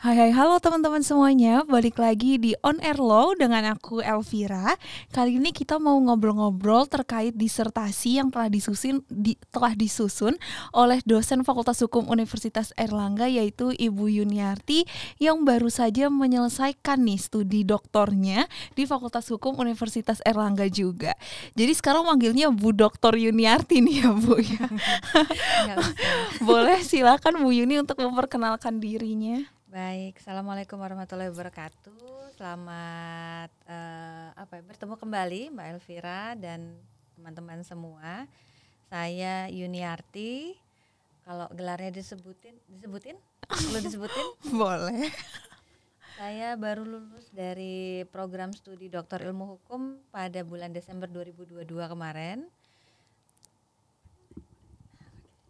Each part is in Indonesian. Hai halo teman-teman semuanya, balik lagi di On Air Law dengan aku Elvira. Kali ini kita mau ngobrol-ngobrol terkait disertasi yang telah disusun oleh dosen Fakultas Hukum Universitas Airlangga, yaitu Ibu Yuniarti, yang baru saja menyelesaikan nih studi doktornya di Fakultas Hukum Universitas Airlangga juga. Jadi sekarang manggilnya Bu Dr. Yuniarti nih ya Bu ya. Boleh silakan Bu Yuni untuk memperkenalkan dirinya. Baik, assalamualaikum warahmatullahi wabarakatuh. Selamat bertemu kembali Mbak Elvira dan teman-teman semua. Saya Yuniarti. Kalau gelarnya disebutin? Perlu disebutin? Boleh. Saya baru lulus dari program studi Doktor Ilmu Hukum pada bulan Desember 2022 kemarin.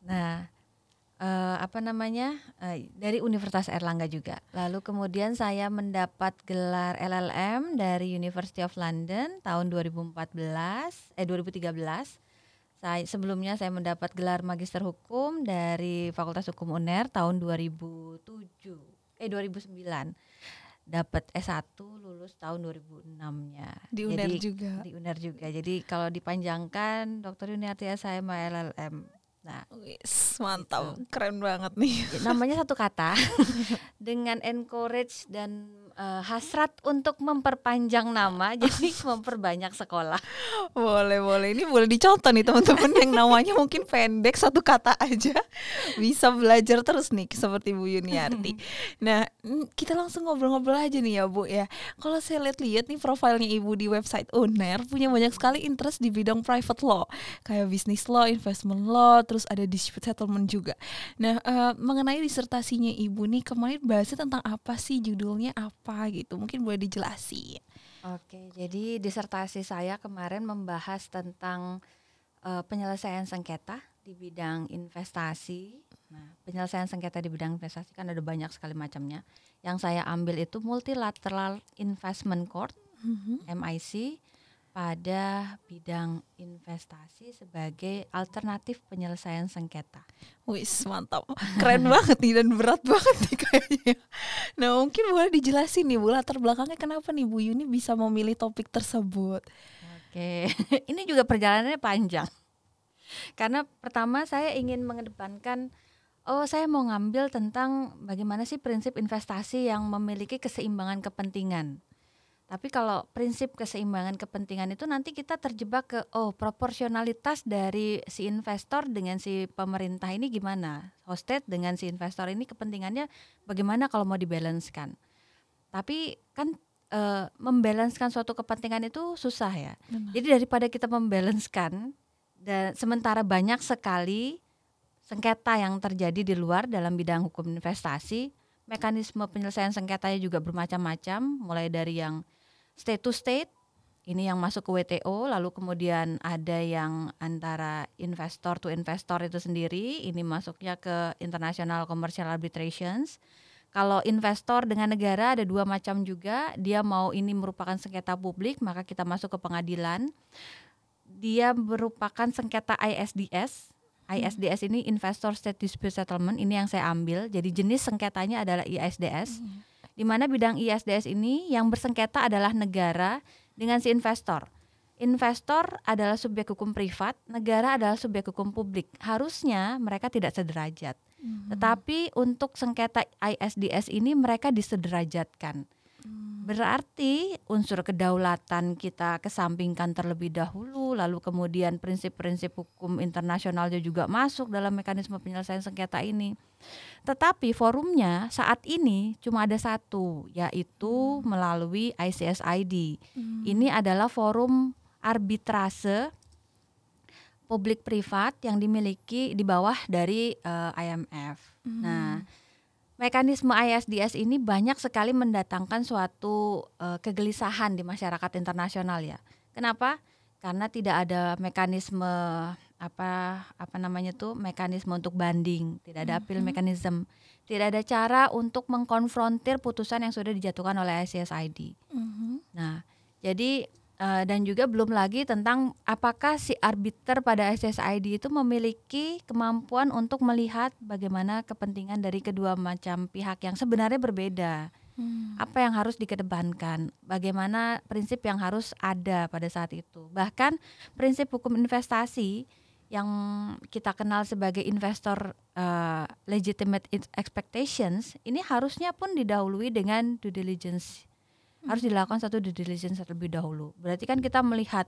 Nah, dari Universitas Airlangga juga. Lalu kemudian saya mendapat gelar LLM dari University of London tahun 2013. Sebelumnya saya mendapat gelar Magister Hukum dari Fakultas Hukum UNER tahun 2009. Dapat S1 lulus tahun 2006-nya. Di UNER jadi, juga. Di UNER juga. Jadi kalau dipanjangkan Dr. Yuniarti saya LLM. Nah, mantap, gitu. Keren banget nih. Namanya satu kata dengan encourage dan hasrat untuk memperpanjang nama, jadi memperbanyak sekolah. Boleh. Ini boleh dicontoh nih teman-teman yang namanya mungkin pendek satu kata aja bisa belajar terus nih seperti Bu Yuniarti. Nah, kita langsung ngobrol-ngobrol aja nih ya Bu ya. Kalau saya lihat nih profilnya Ibu di website UNER punya banyak sekali interest di bidang private law, kayak business law, investment law, terus ada dispute settlement juga. Nah, mengenai disertasinya Ibu nih kemarin bahasnya tentang apa sih, judulnya apa gitu, mungkin boleh dijelasin. Oke, jadi disertasi saya kemarin membahas tentang penyelesaian sengketa di bidang investasi. Nah, penyelesaian sengketa di bidang investasi kan ada banyak sekali macamnya. Yang saya ambil itu Multilateral Investment Court, MIC, pada bidang investasi sebagai alternatif penyelesaian sengketa. Wis, mantap. Keren banget nih dan berat banget nih kayaknya. Nah, mungkin boleh dijelasin nih Bu, latar belakangnya kenapa nih Bu Yuni bisa memilih topik tersebut. Oke, ini juga perjalanannya panjang. Karena pertama saya ingin mengedepankan, saya mau ngambil tentang bagaimana sih prinsip investasi yang memiliki keseimbangan kepentingan. Tapi kalau prinsip keseimbangan kepentingan itu nanti kita terjebak ke proporsionalitas dari si investor dengan si pemerintah ini gimana? Hosted dengan si investor ini kepentingannya bagaimana kalau mau dibalancekan? Tapi kan membalancekan suatu kepentingan itu susah ya. Benar. Jadi daripada kita membalancekan dan sementara banyak sekali sengketa yang terjadi di luar dalam bidang hukum investasi, mekanisme penyelesaian sengketanya juga bermacam-macam, mulai dari yang state to state, ini yang masuk ke WTO, lalu kemudian ada yang antara investor to investor itu sendiri, ini masuknya ke international commercial arbitrations. Kalau investor dengan negara ada dua macam juga, dia mau ini merupakan sengketa publik, maka kita masuk ke pengadilan. Dia merupakan sengketa ISDS. ISDS ini Investor State Dispute Settlement, ini yang saya ambil. Jadi jenis sengketanya adalah ISDS. Di mana bidang ISDS ini yang bersengketa adalah negara dengan si investor. Investor adalah subjek hukum privat, negara adalah subjek hukum publik. Harusnya mereka tidak sederajat. Tetapi untuk sengketa ISDS ini mereka disederajatkan. Berarti unsur kedaulatan kita kesampingkan terlebih dahulu, lalu kemudian prinsip-prinsip hukum internasionalnya juga masuk dalam mekanisme penyelesaian sengketa ini. Tetapi forumnya saat ini cuma ada satu, yaitu melalui ICSID. Ini adalah forum arbitrase publik privat yang dimiliki di bawah dari IMF. Nah, mekanisme ISDS ini banyak sekali mendatangkan suatu kegelisahan di masyarakat internasional ya. Kenapa? Karena tidak ada mekanisme mekanisme untuk banding, tidak ada appeal mechanism, tidak ada cara untuk mengkonfrontir putusan yang sudah dijatuhkan oleh ICSID. Nah, jadi Dan juga belum lagi tentang apakah si arbiter pada ICSID itu memiliki kemampuan untuk melihat bagaimana kepentingan dari kedua macam pihak yang sebenarnya berbeda. Apa yang harus dikedepankan, bagaimana prinsip yang harus ada pada saat itu. Bahkan prinsip hukum investasi yang kita kenal sebagai investor legitimate expectations, ini harusnya pun didahului dengan due diligence. Harus dilakukan satu due diligence terlebih dahulu. Berarti kan kita melihat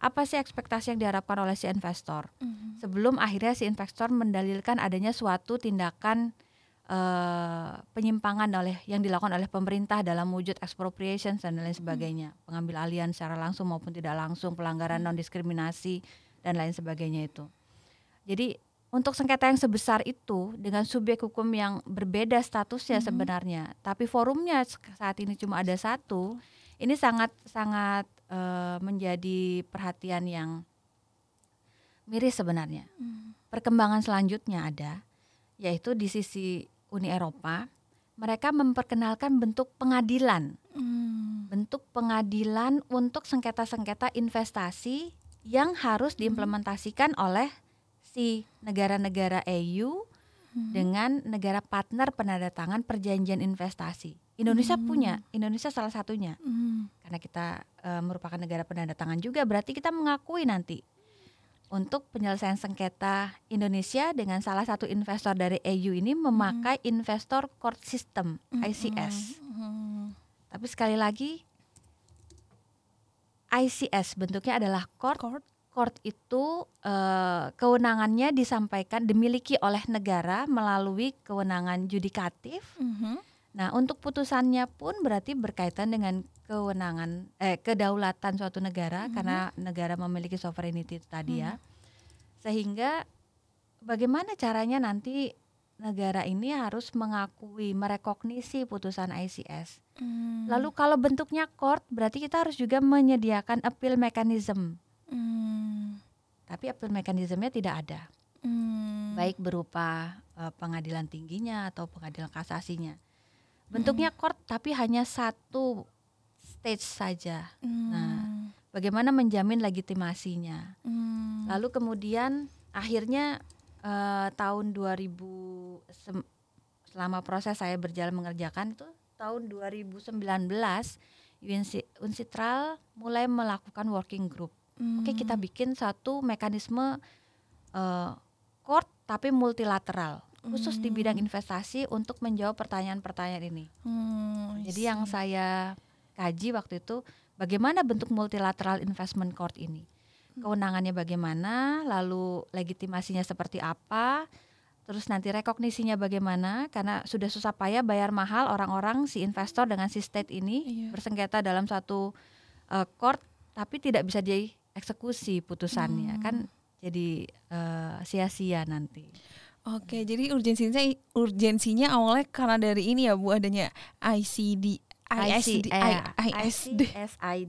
apa sih ekspektasi yang diharapkan oleh si investor sebelum akhirnya si investor mendalilkan adanya suatu tindakan penyimpangan oleh yang dilakukan oleh pemerintah dalam wujud expropriation dan lain sebagainya, pengambil alihan secara langsung maupun tidak langsung, pelanggaran non-diskriminasi dan lain sebagainya itu. Jadi untuk sengketa yang sebesar itu dengan subjek hukum yang berbeda statusnya sebenarnya, tapi forumnya saat ini cuma ada satu, ini sangat menjadi perhatian yang miris sebenarnya. Perkembangan selanjutnya ada, yaitu di sisi Uni Eropa, mereka memperkenalkan bentuk pengadilan, bentuk pengadilan untuk sengketa-sengketa investasi yang harus diimplementasikan oleh si negara-negara EU dengan negara partner penandatangan perjanjian investasi. Indonesia punya, Indonesia salah satunya. Karena kita merupakan negara penandatangan juga, berarti kita mengakui nanti untuk penyelesaian sengketa Indonesia dengan salah satu investor dari EU ini memakai investor court system, ICS. Tapi sekali lagi ICS bentuknya adalah court. Court itu kewenangannya disampaikan, dimiliki oleh negara melalui kewenangan yudikatif. Nah, untuk putusannya pun berarti berkaitan dengan kewenangan kedaulatan suatu negara, karena negara memiliki sovereignty tadi ya. Sehingga bagaimana caranya nanti negara ini harus mengakui, merekognisi putusan ICS. Lalu kalau bentuknya court, berarti kita harus juga menyediakan appeal mechanism. Tapi appeal mekanismenya tidak ada, baik berupa pengadilan tingginya atau pengadilan kasasinya. Bentuknya court tapi hanya satu stage saja. Nah, bagaimana menjamin legitimasinya? Lalu kemudian akhirnya tahun 2000 selama proses saya berjalan mengerjakan itu tahun 2019 UNCITRAL mulai melakukan working group. Oke, kita bikin satu mekanisme court tapi multilateral khusus di bidang investasi untuk menjawab pertanyaan-pertanyaan ini. Jadi yang saya kaji waktu itu bagaimana bentuk multilateral investment court ini, kewenangannya bagaimana, lalu legitimasinya seperti apa, terus nanti rekognisinya bagaimana, karena sudah susah payah bayar mahal orang-orang si investor dengan si state ini bersengketa dalam satu court tapi tidak bisa di eksekusi putusannya, kan jadi sia-sia nanti. Oke, jadi urgensinya awalnya karena dari ini ya Bu, adanya ICSID.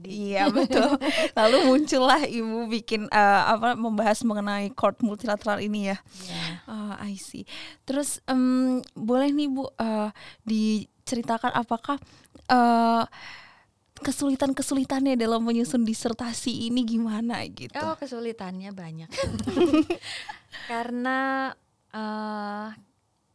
Iya betul. Lalu muncullah Ibu bikin membahas mengenai court multilateral ini ya. I see. Terus boleh nih Bu diceritakan apakah kesulitannya dalam menyusun disertasi ini gimana gitu? Oh, kesulitannya banyak. Karena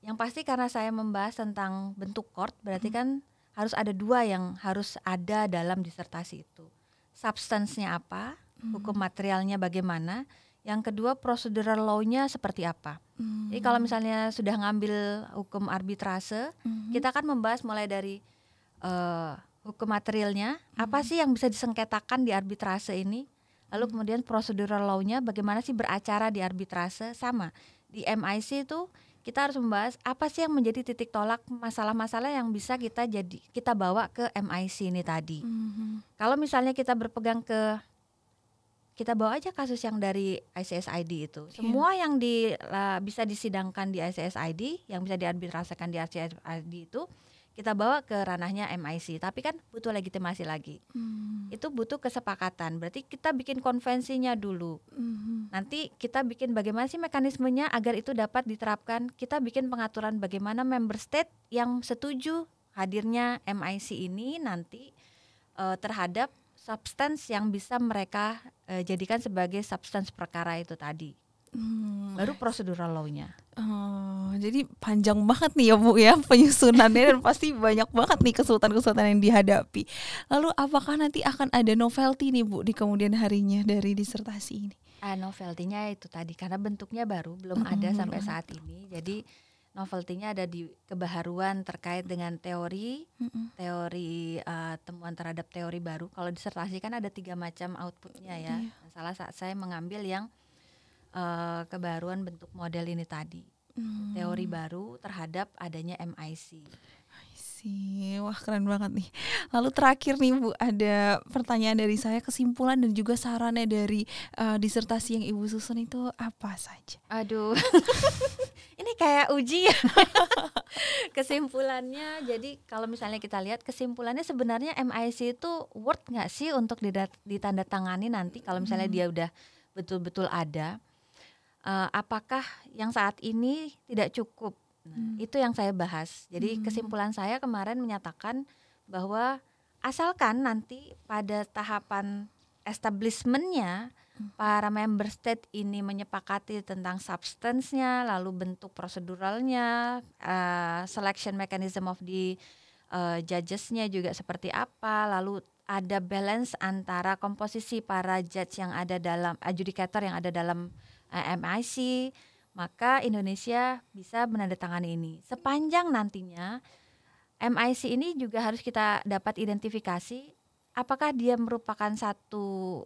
yang pasti karena saya membahas tentang bentuk court, berarti kan harus ada dua yang harus ada dalam disertasi itu. Substance-nya apa, hukum materialnya bagaimana, yang kedua procedural law-nya seperti apa. Jadi kalau misalnya sudah ngambil hukum arbitrase, kita kan membahas mulai dari hukum materialnya, apa sih yang bisa disengketakan di arbitrase ini? Lalu kemudian procedural law-nya, bagaimana sih beracara di arbitrase? Sama, di MIC itu kita harus membahas apa sih yang menjadi titik tolak masalah-masalah yang bisa kita bawa ke MIC ini tadi. Kalau misalnya kita berpegang ke, kita bawa aja kasus yang dari ICSID itu, semua yang bisa disidangkan di ICSID, yang bisa diarbitrasekan di ICSID itu kita bawa ke ranahnya MIC, tapi kan butuh legitimasi lagi. Itu butuh kesepakatan, berarti kita bikin konvensinya dulu. Nanti kita bikin bagaimana sih mekanismenya agar itu dapat diterapkan. Kita bikin pengaturan bagaimana member state yang setuju hadirnya MIC ini nanti terhadap substans yang bisa mereka jadikan sebagai substans perkara itu tadi. Baru procedural law-nya. Oh, jadi panjang banget nih ya Bu ya penyusunannya dan pasti banyak banget nih kesulitan-kesulitan yang dihadapi. Lalu apakah nanti akan ada novelty nih Bu di kemudian harinya dari disertasi ini? Novelty-nya itu tadi karena bentuknya baru belum ada sampai saat ini. Jadi novelty-nya ada di kebaharuan terkait dengan teori, teori temuan terhadap teori baru. Kalau disertasi kan ada 3 macam outputnya ya. Salah saat saya mengambil yang kebaruan bentuk model ini tadi, teori baru terhadap adanya MIC. Wah keren banget nih. Lalu terakhir nih Bu, ada pertanyaan dari saya, kesimpulan dan juga sarannya dari disertasi yang Ibu susun itu apa saja? Aduh, ini kayak uji ya. Kesimpulannya, jadi kalau misalnya kita lihat kesimpulannya sebenarnya MIC itu worth gak sih untuk ditandatangani nanti kalau misalnya dia udah betul-betul ada. Apakah yang saat ini tidak cukup? Nah, itu yang saya bahas. Jadi kesimpulan saya kemarin menyatakan bahwa asalkan nanti pada tahapan establishment-nya para member state ini menyepakati tentang substance-nya, lalu bentuk proseduralnya, selection mechanism of the judges-nya juga seperti apa, lalu ada balance antara komposisi para judge yang ada dalam adjudicator yang ada dalam MIC, maka Indonesia bisa menandatangani ini. Sepanjang nantinya MIC ini juga harus kita dapat identifikasi apakah dia merupakan satu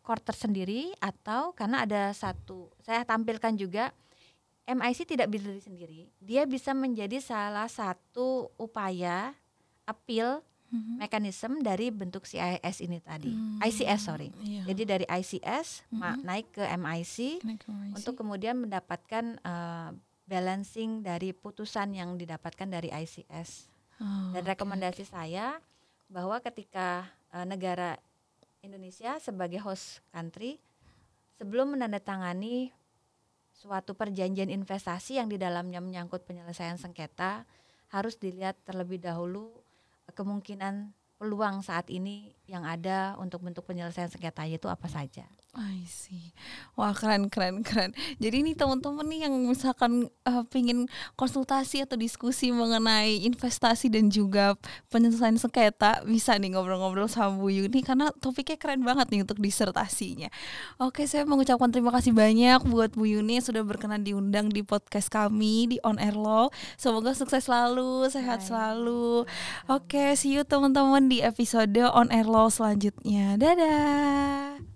court tersendiri atau karena ada satu, saya tampilkan juga MIC tidak berdiri sendiri, dia bisa menjadi salah satu upaya appeal mekanisme dari bentuk ICS ini tadi, ICS. Jadi dari ICS naik ke MIC untuk kemudian mendapatkan balancing dari putusan yang didapatkan dari ICS. Dan rekomendasi saya bahwa ketika negara Indonesia sebagai host country sebelum menandatangani suatu perjanjian investasi yang di dalamnya menyangkut penyelesaian sengketa harus dilihat terlebih dahulu kemungkinan peluang saat ini yang ada untuk bentuk penyelesaian sengketa itu apa saja. I see. Wah keren. Jadi ini teman-teman nih yang misalkan pengen konsultasi atau diskusi mengenai investasi dan juga penyelesaian sengketa bisa nih ngobrol-ngobrol sama Bu Yuni karena topiknya keren banget nih untuk disertasinya. Oke, saya mengucapkan terima kasih banyak buat Bu Yuni yang sudah berkenan diundang di podcast kami di On Air Law. Semoga sukses selalu, sehat selalu. Oke, see you teman-teman di episode On Air Law selanjutnya. Dadah.